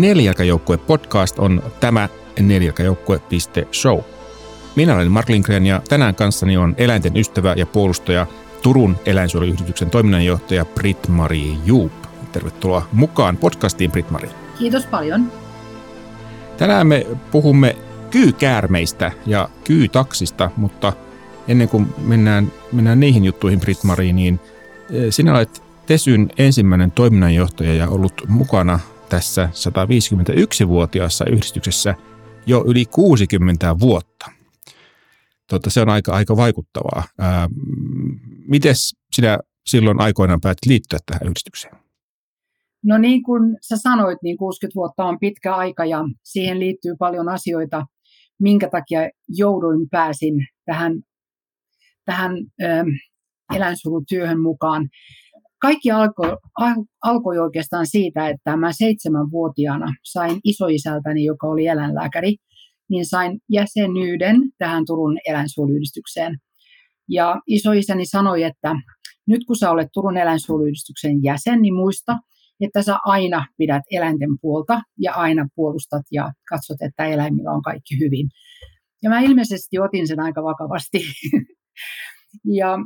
Nelijalkajoukkue-podcast on tämä nelijalkajoukkue.show. Minä olen Marko Lindgren ja tänään kanssani on eläinten ystävä ja puolustaja Turun eläinsuojeluyhdistyksen toiminnanjohtaja Brit-Marie Joop. Tervetuloa mukaan podcastiin, Brit-Marie. Kiitos paljon. Tänään me puhumme kyykäärmeistä ja kyytaksista, mutta ennen kuin mennään niihin juttuihin, Brit-Marie, niin sinä olet Tesyn ensimmäinen toiminnanjohtaja ja ollut mukana tässä 151-vuotiaassa yhdistyksessä jo yli 60 vuotta. Se on aika vaikuttavaa. Mites sinä silloin aikoinaan päätit liittyä tähän yhdistykseen? No niin kuin sä sanoit, niin 60 vuotta on pitkä aika ja siihen liittyy paljon asioita, minkä takia pääsin tähän eläinsuojelutyöhön mukaan. Kaikki alkoi oikeastaan siitä, että mä 7-vuotiaana sain isoisältäni, joka oli eläinlääkäri, niin sain jäsenyyden tähän Turun eläinsuojeluyhdistykseen. Ja isoisäni sanoi, että nyt kun sä olet Turun eläinsuojeluyhdistyksen jäsen, niin muista, että sä aina pidät eläinten puolta ja aina puolustat ja katsot, että eläimillä on kaikki hyvin. Ja mä ilmeisesti otin sen aika vakavasti. Ja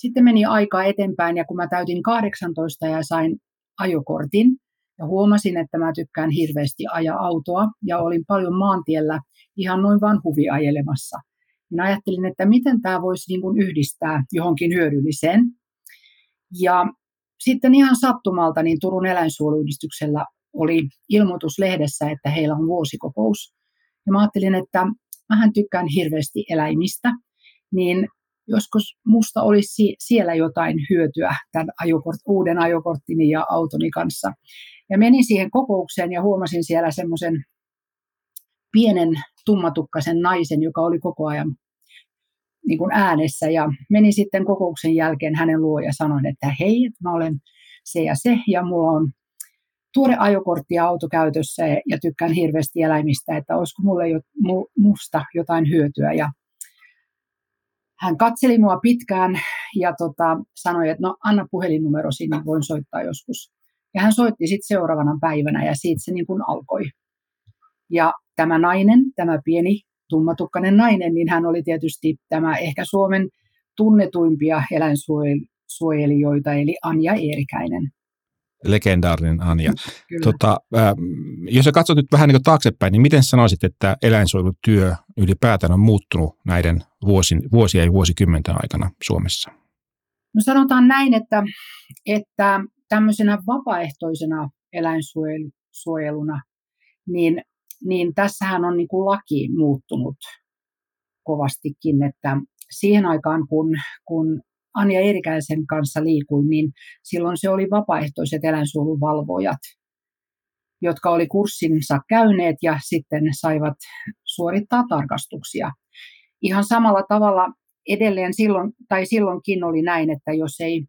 sitten meni aikaa eteenpäin ja kun mä täytin 18 ja sain ajokortin ja huomasin, että mä tykkään hirveästi ajaa autoa ja olin paljon maantiellä ihan noin vaan huviajelemassa. Minä ajattelin, että miten tämä voisi niin kuin yhdistää johonkin hyödylliseen. Ja sitten ihan sattumalta niin Turun eläinsuojeluyhdistyksellä oli ilmoitus lehdessä, että heillä on vuosikokous. Ja mä ajattelin, että mähän tykkään hirveästi eläimistä, niin joskus musta olisi siellä jotain hyötyä tämän uuden ajokorttini ja autoni kanssa. Ja menin siihen kokoukseen ja huomasin siellä semmoisen pienen tummatukkaisen naisen, joka oli koko ajan niin kuin äänessä. Ja menin sitten kokouksen jälkeen hänen luo ja sanoin, että hei, mä olen se ja mulla on tuore ajokortti ja auto käytössä ja tykkään hirveästi eläimistä, että olisiko musta jotain hyötyä. Ja hän katseli mua pitkään ja sanoi, että no anna puhelinnumerosi, niin voin soittaa joskus. Ja hän soitti sitten seuraavana päivänä ja siitä se niin kuin alkoi. Ja tämä nainen, tämä pieni tummatukkainen nainen, niin hän oli tietysti tämä ehkä Suomen tunnetuimpia eläinsuojelijoita, eli Anja Eerikäinen. Legendaarinen Anja. Jos sä katsot nyt vähän niin kuin taaksepäin, niin miten sanoisit, että eläinsuojelutyö ylipäätään on muuttunut näiden vuosien ja vuosikymmenten aikana Suomessa? No sanotaan näin, että tämmöisenä vapaaehtoisena eläinsuojeluna, niin tässähän on niin kuin laki muuttunut kovastikin, että siihen aikaan kun Anja Eerikäisen kanssa liikuin, niin silloin se oli vapaaehtoiset eläinsuojeluvalvojat, jotka oli kurssinsa käyneet ja sitten saivat suorittaa tarkastuksia. Ihan samalla tavalla edelleen silloinkin oli näin, että jos ei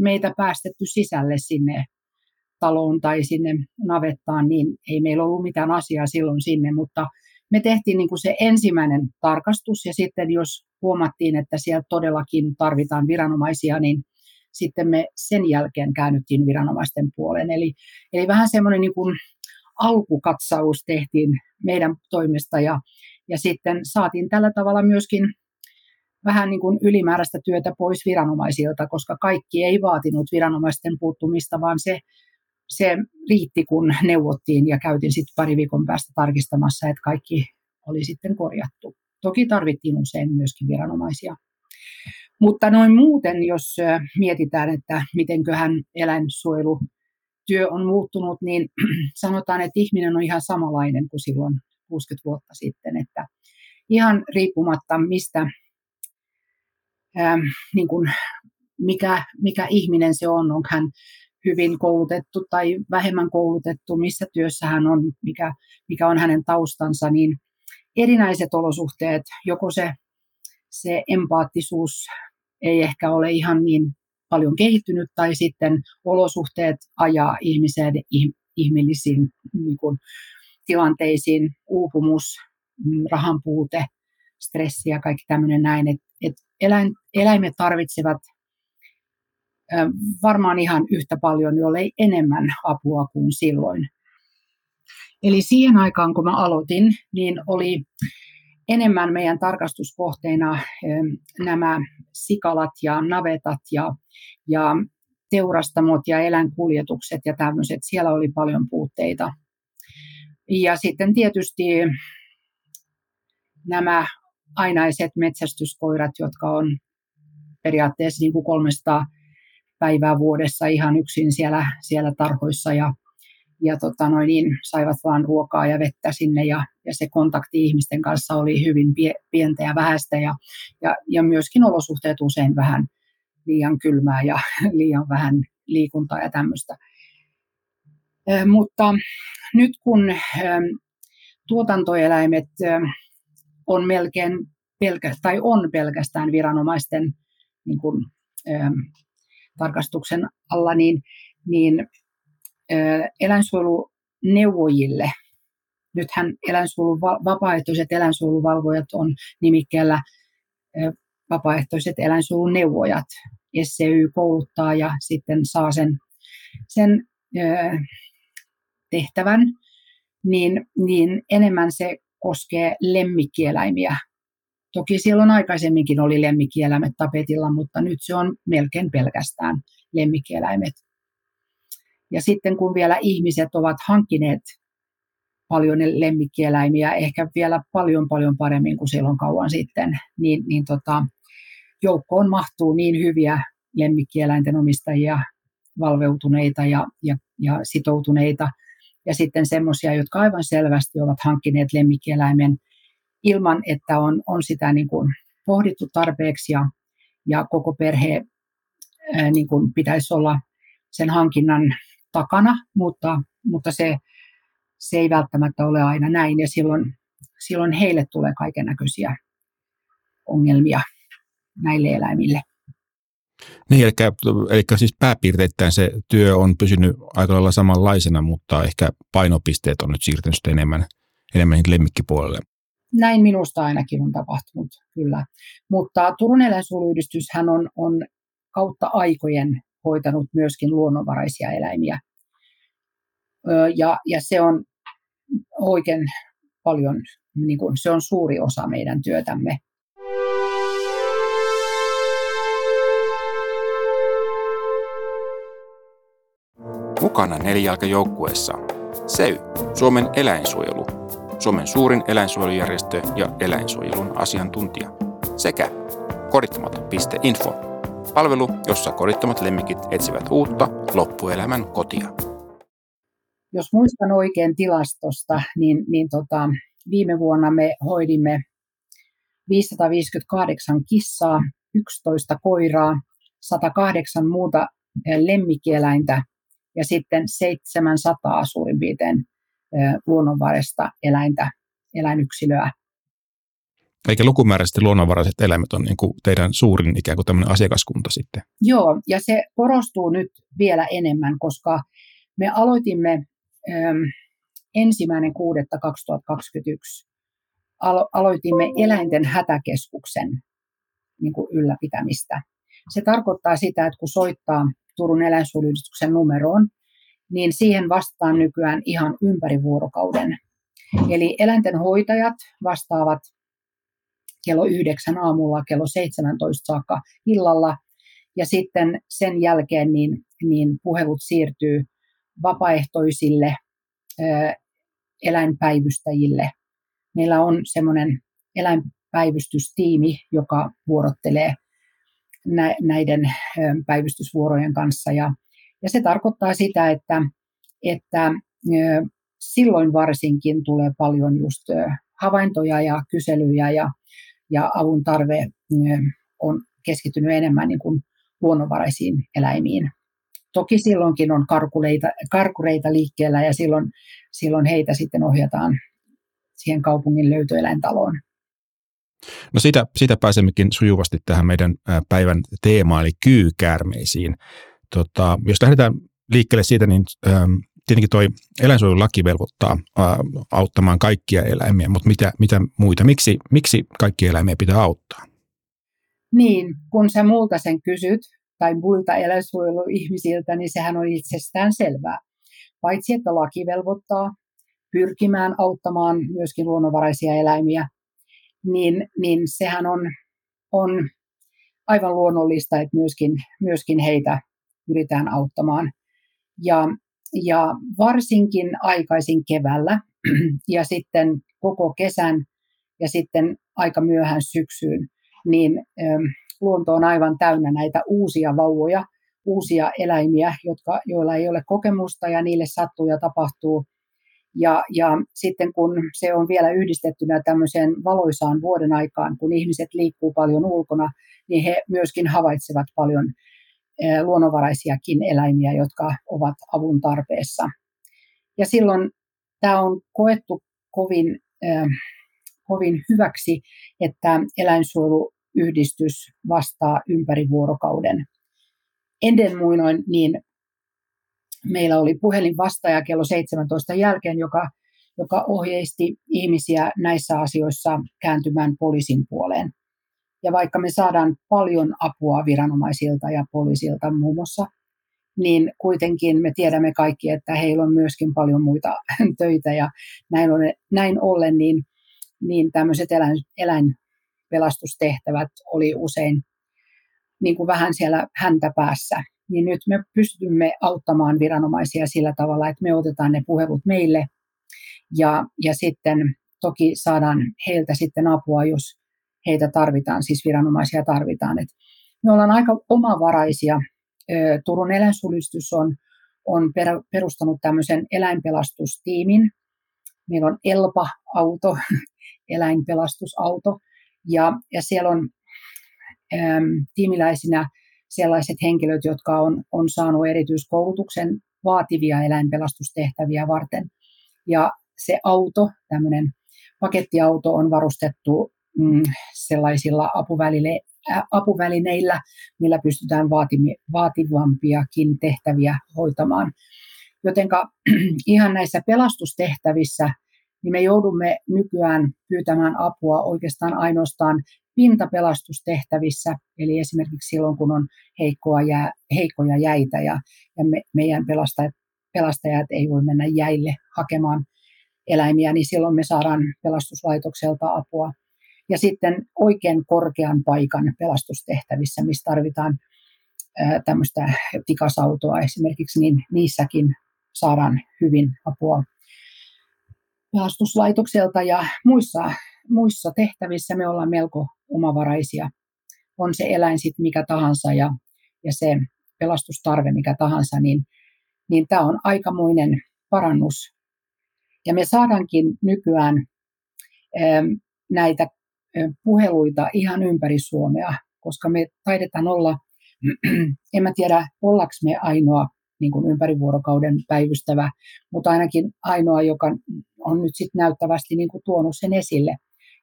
meitä päästetty sisälle sinne taloon tai sinne navettaan, niin ei meillä ollut mitään asiaa silloin sinne, mutta me tehtiin niin kuin se ensimmäinen tarkastus ja sitten jos huomattiin, että siellä todellakin tarvitaan viranomaisia, niin sitten me sen jälkeen käännyttiin viranomaisten puoleen. Eli vähän semmoinen niin kuin alkukatsaus tehtiin meidän toimesta ja sitten saatiin tällä tavalla myöskin vähän niin kuin ylimääräistä työtä pois viranomaisilta, koska kaikki ei vaatinut viranomaisten puuttumista, vaan se riitti, kun neuvottiin ja käytiin sitten pari viikon päästä tarkistamassa, että kaikki oli sitten korjattu. Toki tarvittiin usein myöskin viranomaisia. Mutta noin muuten, jos mietitään, että mitenköhän eläinsuojelutyö on muuttunut, niin sanotaan, että ihminen on ihan samanlainen kuin silloin 60 vuotta sitten. Että ihan riippumatta mistä, niin kuin mikä ihminen se on, onko hän hyvin koulutettu tai vähemmän koulutettu, missä työssä hän on, mikä on hänen taustansa, niin erinäiset olosuhteet, joko se empaattisuus ei ehkä ole ihan niin paljon kehittynyt, tai sitten olosuhteet ajaa ihmisiä ihmillisiin niin kuin tilanteisiin, uupumus, rahan puute, stressi ja kaikki tämmöinen näin. Eläimet tarvitsevat varmaan ihan yhtä paljon, jollei enemmän apua kuin silloin. Eli siihen aikaan, kun mä aloitin, niin oli enemmän meidän tarkastuskohteena nämä sikalat ja navetat ja teurastamot ja eläinkuljetukset ja tämmöiset. Siellä oli paljon puutteita. Ja sitten tietysti nämä ainaiset metsästyskoirat, jotka on periaatteessa niin kuin 300 päivää vuodessa ihan yksin siellä tarhoissa ja saivat vaan ruokaa ja vettä sinne ja se kontakti ihmisten kanssa oli hyvin pientä ja vähäistä ja myöskin olosuhteet usein vähän liian kylmää ja liian vähän liikuntaa ja tämmöistä. Mutta nyt kun tuotantoeläimet on melkein pelkästään viranomaisten niin kuin, tarkastuksen alla, eläinsuojeluneuvojille, nythän vapaaehtoiset eläinsuojeluvalvojat on nimikkeellä vapaaehtoiset eläinsuojeluneuvojat. SCY kouluttaa ja sitten saa sen tehtävän, niin enemmän se koskee lemmikkieläimiä. Toki silloin aikaisemminkin oli lemmikkieläimet tapetilla, mutta nyt se on melkein pelkästään lemmikkieläimet. Ja sitten kun vielä ihmiset ovat hankkineet paljon lemmikkieläimiä, ehkä vielä paljon paremmin kuin silloin kauan sitten, niin joukkoon mahtuu niin hyviä lemmikkieläinten omistajia, valveutuneita ja sitoutuneita, ja sitten semmoisia, jotka aivan selvästi ovat hankkineet lemmikkieläimen ilman, että on sitä niin kuin pohdittu tarpeeksi ja koko perhe niin kuin pitäisi olla sen hankinnan takana, mutta se ei välttämättä ole aina näin ja silloin heille tulee kaikennäköisiä ongelmia näille eläimille. Niin, eli siis pääpiirteittäin se työ on pysynyt aika lailla samanlaisena, mutta ehkä painopisteet on nyt siirtynyt enemmän lemmikkipuolelle. Näin minusta ainakin on tapahtunut, kyllä. Mutta Turun eläinsuojeluyhdistyshän on kautta aikojen hoitanut myöskin luonnonvaraisia eläimiä. Ja se on oikein paljon, niin kuin, se on suuri osa meidän työtämme. Mukana Nelijalkajoukkueessa SEY, Suomen eläinsuojelu, Suomen suurin eläinsuojelujärjestö ja eläinsuojelun asiantuntija, sekä korittomat.info, palvelu, jossa korittomat lemmikit etsivät uutta loppuelämän kotia. Jos muistan oikein tilastosta, niin viime vuonna me hoidimme 558 kissaa, 11 koiraa, 108 muuta lemmikkieläintä ja sitten 700 suurin piirtein luonnonvaraista eläinyksilöä. Eikä lukumääräisesti luonnonvaraiset eläimet on niin kuin teidän suurin ikään kuin tämmöinen asiakaskunta sitten? Joo, ja se korostuu nyt vielä enemmän, koska me aloitimme 1.6.2021. Aloitimme eläinten hätäkeskuksen niin kuin ylläpitämistä. Se tarkoittaa sitä, että kun soittaa Turun eläinsuojeluyhdistyksen numeroon, niin siihen vastaan nykyään ihan ympäri vuorokauden. Eli eläintenhoitajat vastaavat kello 9 aamulla, kello 17 saakka illalla, ja sitten sen jälkeen niin puhelut siirtyy vapaaehtoisille eläinpäivystäjille. Meillä on semmoinen eläinpäivystystiimi, joka vuorottelee näiden päivystysvuorojen kanssa. Ja se tarkoittaa sitä, että silloin varsinkin tulee paljon just havaintoja ja kyselyjä ja avun tarve on keskittynyt enemmän niin kuin luonnonvaraisiin eläimiin. Toki silloinkin on karkureita liikkeellä ja silloin heitä sitten ohjataan siihen kaupungin löytöeläintaloon. No siitä pääsemmekin sujuvasti tähän meidän päivän teemaan, eli kyykäärmeisiin. Jos lähdetään liikkeelle siitä, niin tietenkin tuo eläinsuojelulaki velvoittaa auttamaan kaikkia eläimiä, mutta mitä muita? Miksi kaikkia eläimiä pitää auttaa? Niin, kun sä multa sen kysyt, tai muilta eläinsuojeluihmisiltä, niin sehän on itsestään selvää. Paitsi että laki velvoittaa pyrkimään auttamaan myöskin luonnonvaraisia eläimiä, niin sehän on aivan luonnollista, että myöskin heitä yritetään auttamaan. Ja varsinkin aikaisin keväällä ja sitten koko kesän ja sitten aika myöhään syksyyn, niin luonto on aivan täynnä näitä uusia vauvoja, uusia eläimiä, joilla ei ole kokemusta ja niille sattuu ja tapahtuu. Ja sitten kun se on vielä yhdistettynä tämmöiseen valoisaan vuoden aikaan, kun ihmiset liikkuu paljon ulkona, niin he myöskin havaitsevat paljon luonnonvaraisiakin eläimiä, jotka ovat avun tarpeessa. Ja silloin tämä on koettu kovin hyväksi, että eläinsuojeluyhdistys vastaa ympäri vuorokauden. Ennen muinoin niin meillä oli puhelinvastaaja kello 17 jälkeen, joka ohjeisti ihmisiä näissä asioissa kääntymään poliisin puoleen. Ja vaikka me saadaan paljon apua viranomaisilta ja poliisilta muun muassa, niin kuitenkin me tiedämme kaikki, että heillä on myöskin paljon muita töitä. Ja näin ollen niin tämmöiset eläinpelastustehtävät oli usein niin kuin vähän siellä häntä päässä. Niin nyt me pystymme auttamaan viranomaisia sillä tavalla, että me otetaan ne puhelut meille ja sitten toki saadaan heiltä sitten apua, jos heitä tarvitaan, siis viranomaisia tarvitaan. Et me ollaan aika omavaraisia. Turun eläinsuojeluyhdistys on perustanut tämmöisen eläinpelastustiimin. Meillä on ELPA-auto, eläinpelastusauto, ja siellä on tiimiläisinä sellaiset henkilöt, jotka on saanut erityiskoulutuksen vaativia eläinpelastustehtäviä varten. Ja se auto, tämmöinen pakettiauto, on varustettu sellaisilla apuvälineillä, millä pystytään vaativampiakin tehtäviä hoitamaan. Jotenka ihan näissä pelastustehtävissä niin me joudumme nykyään pyytämään apua oikeastaan ainoastaan pintapelastustehtävissä, eli esimerkiksi silloin, kun on heikkoja jäitä ja meidän pelastajat ei voi mennä jäille hakemaan eläimiä, niin silloin me saadaan pelastuslaitokselta apua. Ja sitten oikein korkean paikan pelastustehtävissä, missä tarvitaan tämmöistä tikasautoa esimerkiksi, niin niissäkin saadaan hyvin apua pelastuslaitokselta. Ja muissa tehtävissä me ollaan melko omavaraisia. On se eläin sitten mikä tahansa ja se pelastustarve mikä tahansa, niin tämä on aikamoinen parannus. Ja me saadaankin nykyään näitä puheluita ihan ympäri Suomea, koska me taidetaan olla, en mä tiedä ollako me ainoa niin kuin ympäri vuorokauden päivystävä, mutta ainakin ainoa, joka on nyt sitten näyttävästi niin kuin tuonut sen esille.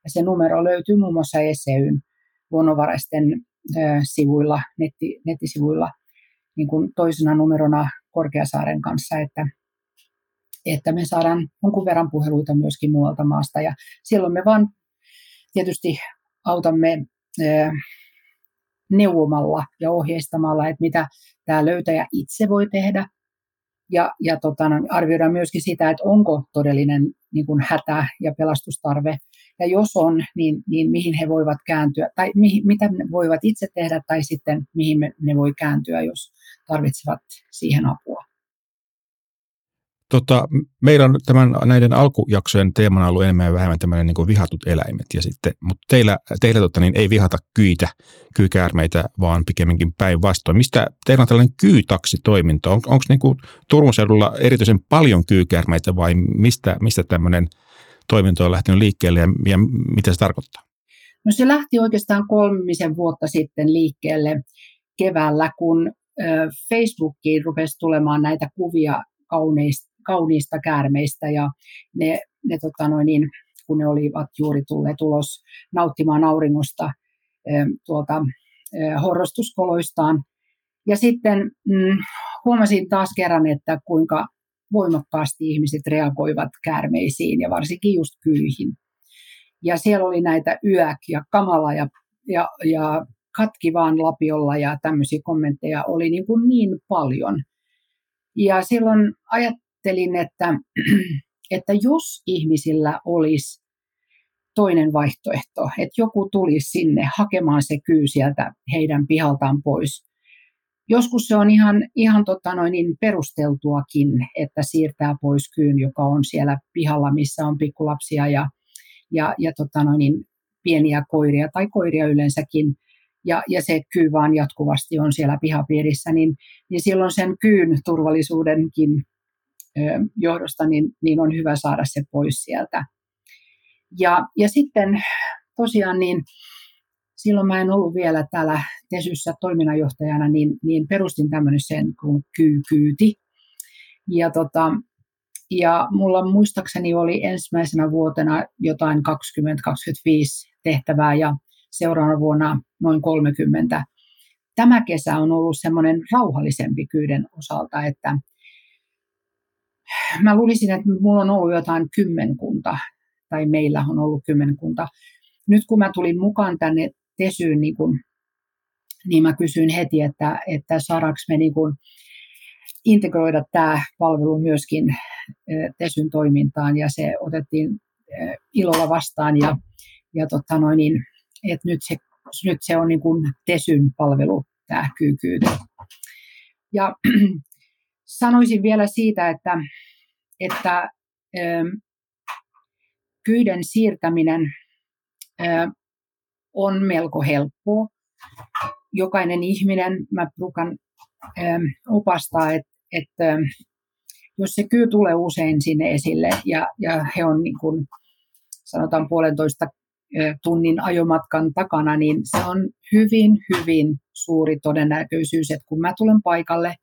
Ja se numero löytyy muun muassa SCY:n luonnonvaraisten sivuilla, nettisivuilla niin kuin toisena numerona Korkeasaaren kanssa, että me saadaan jonkun verran puheluita myöskin muualta maasta. Ja silloin me vaan tietysti autamme neuvomalla ja ohjeistamalla, että mitä tämä löytäjä itse voi tehdä. Ja arvioidaan myöskin sitä, että onko todellinen niin kuin hätä ja pelastustarve. Ja jos on, niin mihin he voivat kääntyä, tai mitä ne voivat itse tehdä, tai sitten mihin ne voi kääntyä, jos tarvitsevat siihen apua. Meidän näiden alkujaksojen teemana on ollut enemmän ja vähemmän tämmöinen niin kuin vihatut eläimet, ja sitten, mutta teillä ei vihata kyykäärmeitä, vaan pikemminkin päinvastoin. Mistä teillä on tällainen kyytaksitoiminta? Onko niin kuin Turun seudulla erityisen paljon kyykäärmeitä vai mistä tämmöinen toiminta on lähtenyt liikkeelle ja mitä se tarkoittaa? No se lähti oikeastaan 3 vuotta sitten liikkeelle keväällä, kun Facebookiin rupesi tulemaan näitä kuvia kauniista käärmeistä ja ne kun ne olivat juuri tulleet ulos nauttimaan auringosta tuolta horrostuskoloistaan. Ja sitten huomasin taas kerran, että kuinka voimakkaasti ihmiset reagoivat käärmeisiin ja varsinkin just kyihin. Ja siellä oli näitä yök ja kamala ja katki vaan lapiolla ja tämmöisiä kommentteja oli niin paljon. Ja silloin ajattelin, että jos ihmisillä olisi toinen vaihtoehto, että joku tulisi sinne hakemaan se kyy sieltä heidän pihaltaan pois. Joskus se on ihan perusteltuakin, että siirtää pois kyyn, joka on siellä pihalla, missä on pikkulapsia ja pieniä koiria tai koiria yleensäkin, ja se kyy vaan jatkuvasti on siellä pihapiirissä, niin silloin sen kyyn turvallisuudenkin johdosta niin on hyvä saada se pois sieltä. Ja sitten tosiaan silloin mä en ollut vielä täällä Tesyssä toiminnanjohtajana, niin perustin tämmöisen kuin kyyti. Ja mulla muistaakseni oli ensimmäisenä vuotena jotain 20-25 tehtävää ja seuraavana vuonna noin 30. Tämä kesä on ollut semmoinen rauhallisempi kyyden osalta, että mä luulisin, että mulla on ollut jotain kymmenkunta tai meillä on ollut kymmenkunta. Nyt kun mä tulin mukaan tänne Tesyyn, niin mä kysyin heti, että saadaanko me integroida tämä palvelu myöskin Tesyn toimintaan, ja se otettiin ilolla vastaan, että nyt se on Tesyn palvelu, tämä kyykyyty. Ja sanoisin vielä siitä, että kyyden siirtäminen on melko helppoa. Jokainen ihminen, mä ruukan opastaa, että jos se kyy tulee usein sinne esille ja he on sanotaan 1,5 tunnin ajomatkan takana, niin se on hyvin, hyvin suuri todennäköisyys, että kun mä tulen paikalle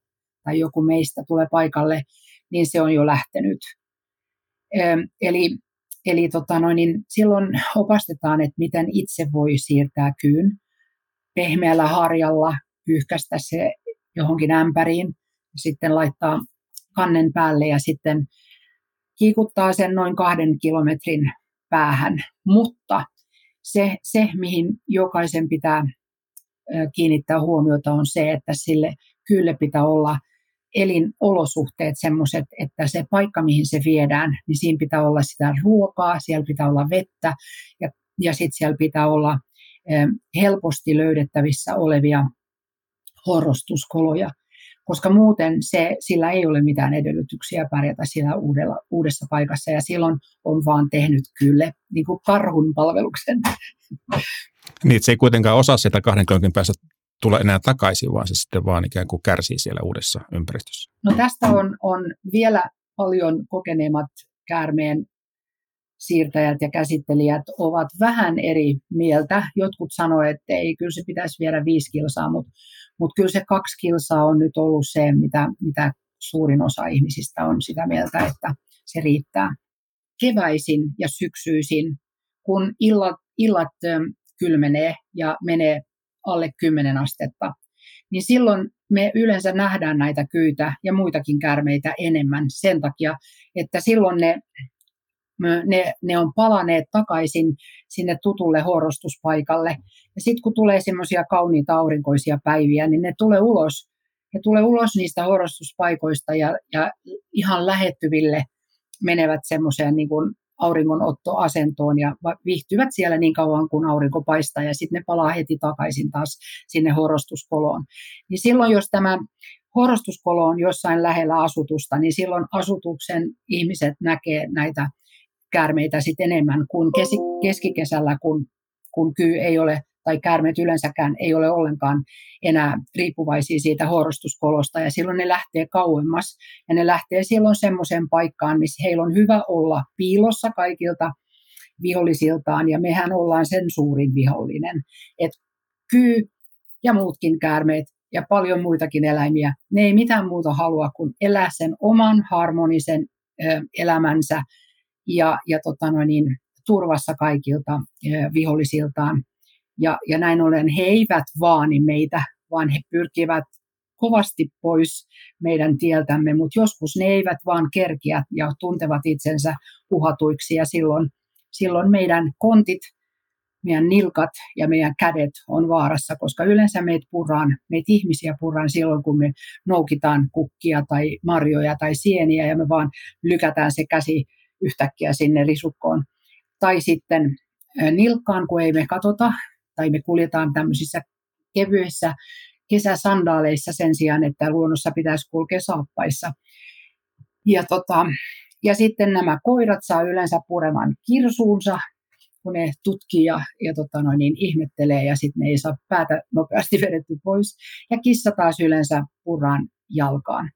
tai joku meistä tulee paikalle, niin se on jo lähtenyt. Eli silloin opastetaan, että miten itse voi siirtää kyyn pehmeällä harjalla, pyyhkästä se johonkin ämpäriin, sitten laittaa kannen päälle ja sitten kiikuttaa sen noin 2 kilometrin päähän. Mutta se mihin jokaisen pitää kiinnittää huomiota, on se, että sille kyylle pitää olla elinolosuhteet semmoiset, että se paikka, mihin se viedään, niin siinä pitää olla sitä ruokaa, siellä pitää olla vettä ja sitten siellä pitää olla helposti löydettävissä olevia horrostuskoloja, koska muuten sillä ei ole mitään edellytyksiä pärjätä siellä uudessa paikassa, ja silloin on vaan tehnyt kyllä karhun palveluksen. Niin, se ei kuitenkaan osaa sitä 2 kilometrin päästä tule enää takaisin, vaan se sitten vaan ikään kuin kärsii siellä uudessa ympäristössä. No tästä on vielä paljon kokeneemmat käärmeen siirtäjät ja käsittelijät ovat vähän eri mieltä. Jotkut sanoo, että ei, kyllä se pitäisi viedä 5 kilsaa, mutta kyllä se 2 kilsaa on nyt ollut se, mitä suurin osa ihmisistä on sitä mieltä, että se riittää. Keväisin ja syksyisin, kun illat kylmenee ja menee alle 10 astetta, niin silloin me yleensä nähdään näitä kyitä ja muitakin käärmeitä enemmän sen takia, että silloin ne on palaneet takaisin sinne tutulle horrostuspaikalle. Ja sitten kun tulee semmoisia kauniita aurinkoisia päiviä, niin ne tulee ulos. Ne tulee ulos niistä horrostuspaikoista ja ihan lähettyville menevät semmoiseen auringonottoasentoon ja viihtyvät siellä niin kauan, kun aurinko paistaa, ja sitten ne palaa heti takaisin taas sinne horrostuskoloon. Niin silloin, jos tämä horrostuskolo on jossain lähellä asutusta, niin silloin asutuksen ihmiset näkee näitä käärmeitä sitten enemmän kuin keskikesällä, kun kyy ei ole, tai käärmeet yleensäkään ei ole ollenkaan enää riippuvaisia siitä horrostuskolosta, ja silloin ne lähtee kauemmas, ja ne lähtee silloin semmoiseen paikkaan, missä heillä on hyvä olla piilossa kaikilta vihollisiltaan, ja mehän ollaan sen suurin vihollinen. Että kyy ja muutkin käärmeet ja paljon muitakin eläimiä, ne ei mitään muuta halua kuin elää sen oman harmonisen elämänsä ja turvassa kaikilta vihollisiltaan. Ja näin ollen he eivät vaani meitä, vaan he pyrkivät kovasti pois meidän tieltämme, mutta joskus ne eivät vaan kerkiä ja tuntevat itsensä uhatuiksi, ja silloin meidän kontit meidän nilkat ja meidän kädet on vaarassa, koska yleensä meitä ihmisiä purraan silloin, kun me noukitaan kukkia tai marjoja tai sieniä ja me vaan lykätään se käsi yhtäkkiä sinne risukkoon. Tai sitten nilkkaan, kun ei me katsota tai me kuljetaan tämmöisissä kevyissä kesäsandaaleissa sen sijaan, että luonnossa pitäisi kulkea saappaissa. Ja sitten nämä koirat saa yleensä puremaan kirsuunsa, kun ne tutkii ja ihmettelee ja sitten ne ei saa päätä nopeasti vedetty pois. Ja kissa taas yleensä purraan jalkaan.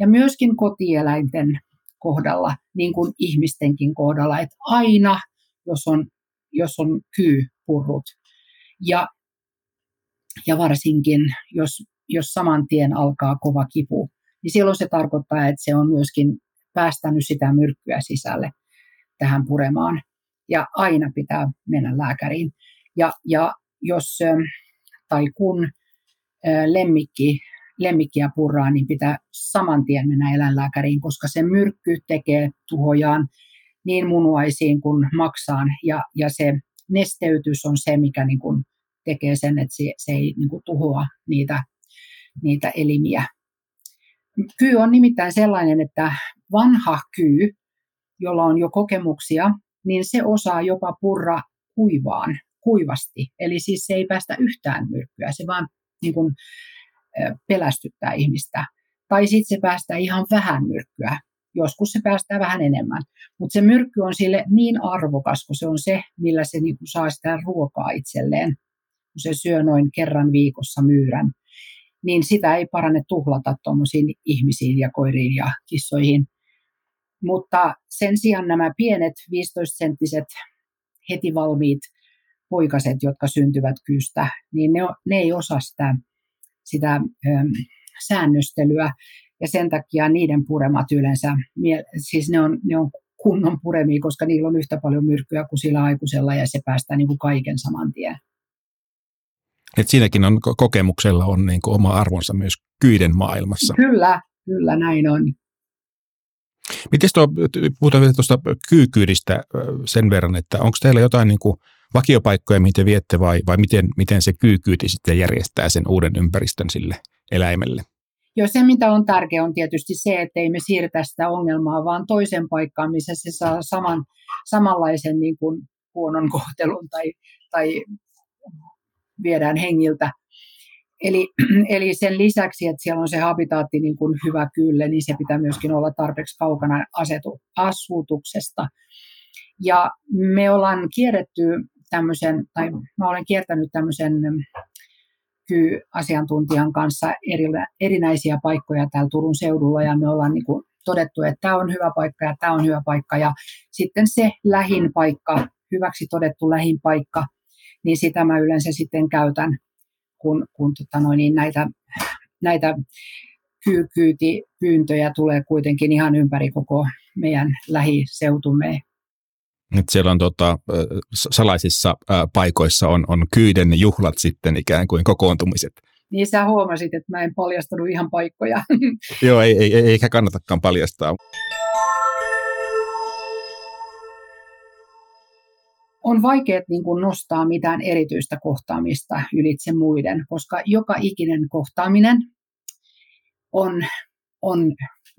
Ja myöskin kotieläinten kohdalla, niin kuin ihmistenkin kohdalla, että aina, jos on kyy purrut. Ja varsinkin, jos saman tien alkaa kova kipu, niin silloin se tarkoittaa, että se on myöskin päästänyt sitä myrkkyä sisälle tähän puremaan. Ja aina pitää mennä lääkäriin. Ja jos tai kun lemmikkiä purraa, niin pitää saman tien mennä eläinlääkäriin, koska se myrkky tekee tuhojaan niin munuaisiin kuin maksaan. Ja se nesteytys on se, mikä niin kuin tekee sen, että se ei niin kuin tuhoa niitä elimiä. Kyy on nimittäin sellainen, että vanha kyy, jolla on jo kokemuksia, niin se osaa jopa purra kuivasti. Eli siis se ei päästä yhtään myrkkyä, se vaan niin kuin pelästyttää ihmistä. Tai sitten se päästää ihan vähän myrkkyä, joskus se päästää vähän enemmän. Mutta se myrkky on sille niin arvokas, kun se on se, millä se niin kuin saa sitä ruokaa itselleen. Kun se syö noin kerran viikossa myyrän, niin sitä ei parane tuhlata tuommoisiin ihmisiin ja koiriin ja kissoihin. Mutta sen sijaan nämä pienet 15-senttiset heti valmiit poikaset, jotka syntyvät kyystä, niin ne ei osaa sitä säännöstelyä. Ja sen takia niiden puremat yleensä, siis ne on kunnon puremia, koska niillä on yhtä paljon myrkkyä kuin sillä aikuisella ja se päästää niin kuin kaiken saman tien. Et siinäkin on kokemuksella on niin kuin oma arvonsa myös kyiden maailmassa. Kyllä näin on. Miten puhutaan tuosta kyykyydistä sen verran, että onko teillä jotain niin kuin vakiopaikkoja, miten viette vai miten se kyykyyti sitten järjestää sen uuden ympäristön sille eläimelle? Joo, se mitä on tärkeää on tietysti se, että ei me siirretä sitä ongelmaa vaan toisen paikkaan, missä se saa samanlaisen niin kuin huonon kohtelun tai viedään hengiltä. Eli sen lisäksi, että siellä on se habitaatti niin kuin hyvä kyllä, niin se pitää myöskin olla tarpeeksi kaukana asutuksesta. Ja me ollaan olen kiertänyt tämmöisen kyy-asiantuntijan kanssa erinäisiä paikkoja täällä Turun seudulla, ja me ollaan niin kuin todettu, että tämä on hyvä paikka ja tämä on hyvä paikka, ja sitten se lähin paikka, hyväksi todettu lähin paikka, niin sitä mä yleensä sitten käytän, kun näitä kyykyytipyyntöjä tulee kuitenkin ihan ympäri koko meidän lähiseutumme. Nyt siellä on salaisissa paikoissa on kyyden juhlat sitten ikään kuin kokoontumiset. Niin sä huomasit, että mä en paljastanut ihan paikkoja. Joo, ei eikä kannatakaan paljastaa. On vaikea niin kuin nostaa mitään erityistä kohtaamista ylitse muiden, koska joka ikinen kohtaaminen on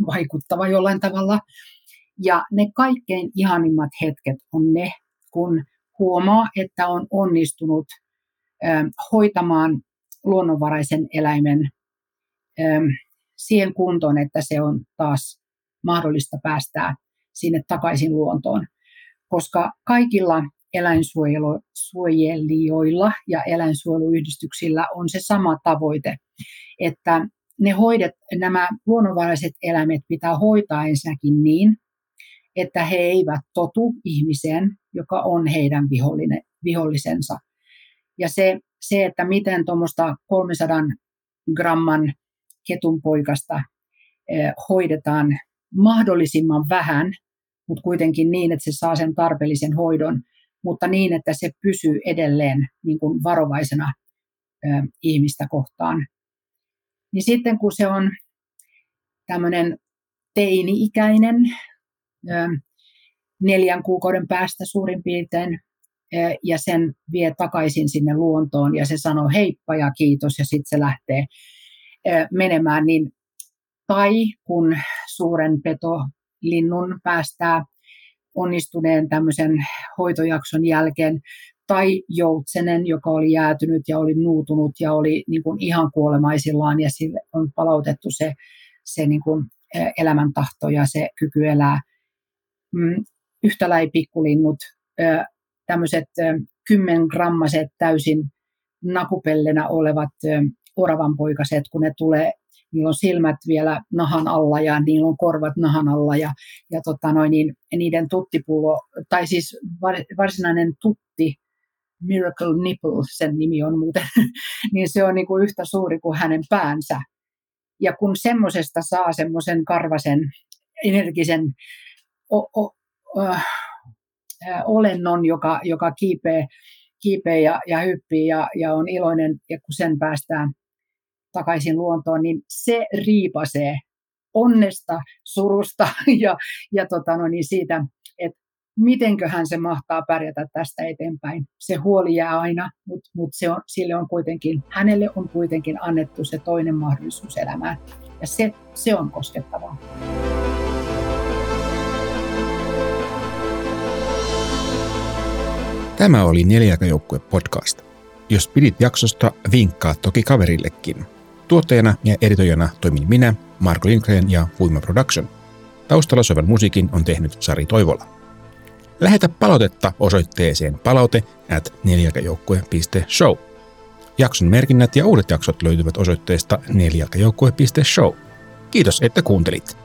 vaikuttava jollain tavalla. Ja ne kaikkein ihanimmat hetket on ne, kun huomaa, että on onnistunut hoitamaan luonnonvaraisen eläimen siihen kuntoon, että se on taas mahdollista päästää sinne takaisin luontoon, koska kaikilla eläinsuojelijoilla ja eläinsuojeluyhdistyksillä on se sama tavoite, että nämä luonnonvaraiset eläimet pitää hoitaa ensinnäkin niin, että he eivät totu ihmiseen, joka on heidän vihollisensa. Ja se että miten tuommoista 300 gramman ketunpoikasta hoidetaan mahdollisimman vähän, mutta kuitenkin niin, että se saa sen tarpeellisen hoidon, mutta niin, että se pysyy edelleen niin kuin varovaisena ihmistä kohtaan. Niin sitten kun se on tämmöinen teini-ikäinen, 4 kuukauden päästä suurin piirtein ja sen vie takaisin sinne luontoon ja se sanoo heippa ja kiitos ja sitten se lähtee menemään. Niin, tai kun suuren petolinnun päästää onnistuneen tämmöisen hoitojakson jälkeen, tai joutsenen, joka oli jäätynyt ja oli nuutunut ja oli niin kuin ihan kuolemaisillaan ja sille on palautettu se niin kuin elämäntahto ja se kyky elää. Yhtä lailla pikkulinnut, tämmöiset 10-grammaiset täysin napupellenä olevat oravanpoikaset, kun ne tulee, niillä on silmät vielä nahan alla ja niillä on korvat nahan alla ja niiden tuttipullo, tai siis varsinainen tutti, Miracle Nipple, sen nimi on muuten, niin se on niin kuin yhtä suuri kuin hänen päänsä. Ja kun semmoisesta saa semmoisen karvasen, energisen olennon, joka kiipee ja hyppii ja on iloinen, ja kun sen päästään takaisin luontoon, niin se riipasee onnesta, surusta ja siitä, että mitenköhän se mahtaa pärjätä tästä eteenpäin. Se huoli jää aina, mutta hänelle on kuitenkin annettu se toinen mahdollisuus elämään. Ja se on koskettavaa. Tämä oli Nelijalkajoukkue podcast. Jos pidit jaksosta, vinkkaa toki kaverillekin. Tuottajana ja editoijana toimin minä, Marko Lindgren ja Huima Production. Taustalla soivan musiikin on tehnyt Sari Toivola. Lähetä palautetta osoitteeseen palaute@nelijalkajoukkue.show. Jakson merkinnät ja uudet jaksot löytyvät osoitteesta nelijalkajoukkue.show. Kiitos, että kuuntelit.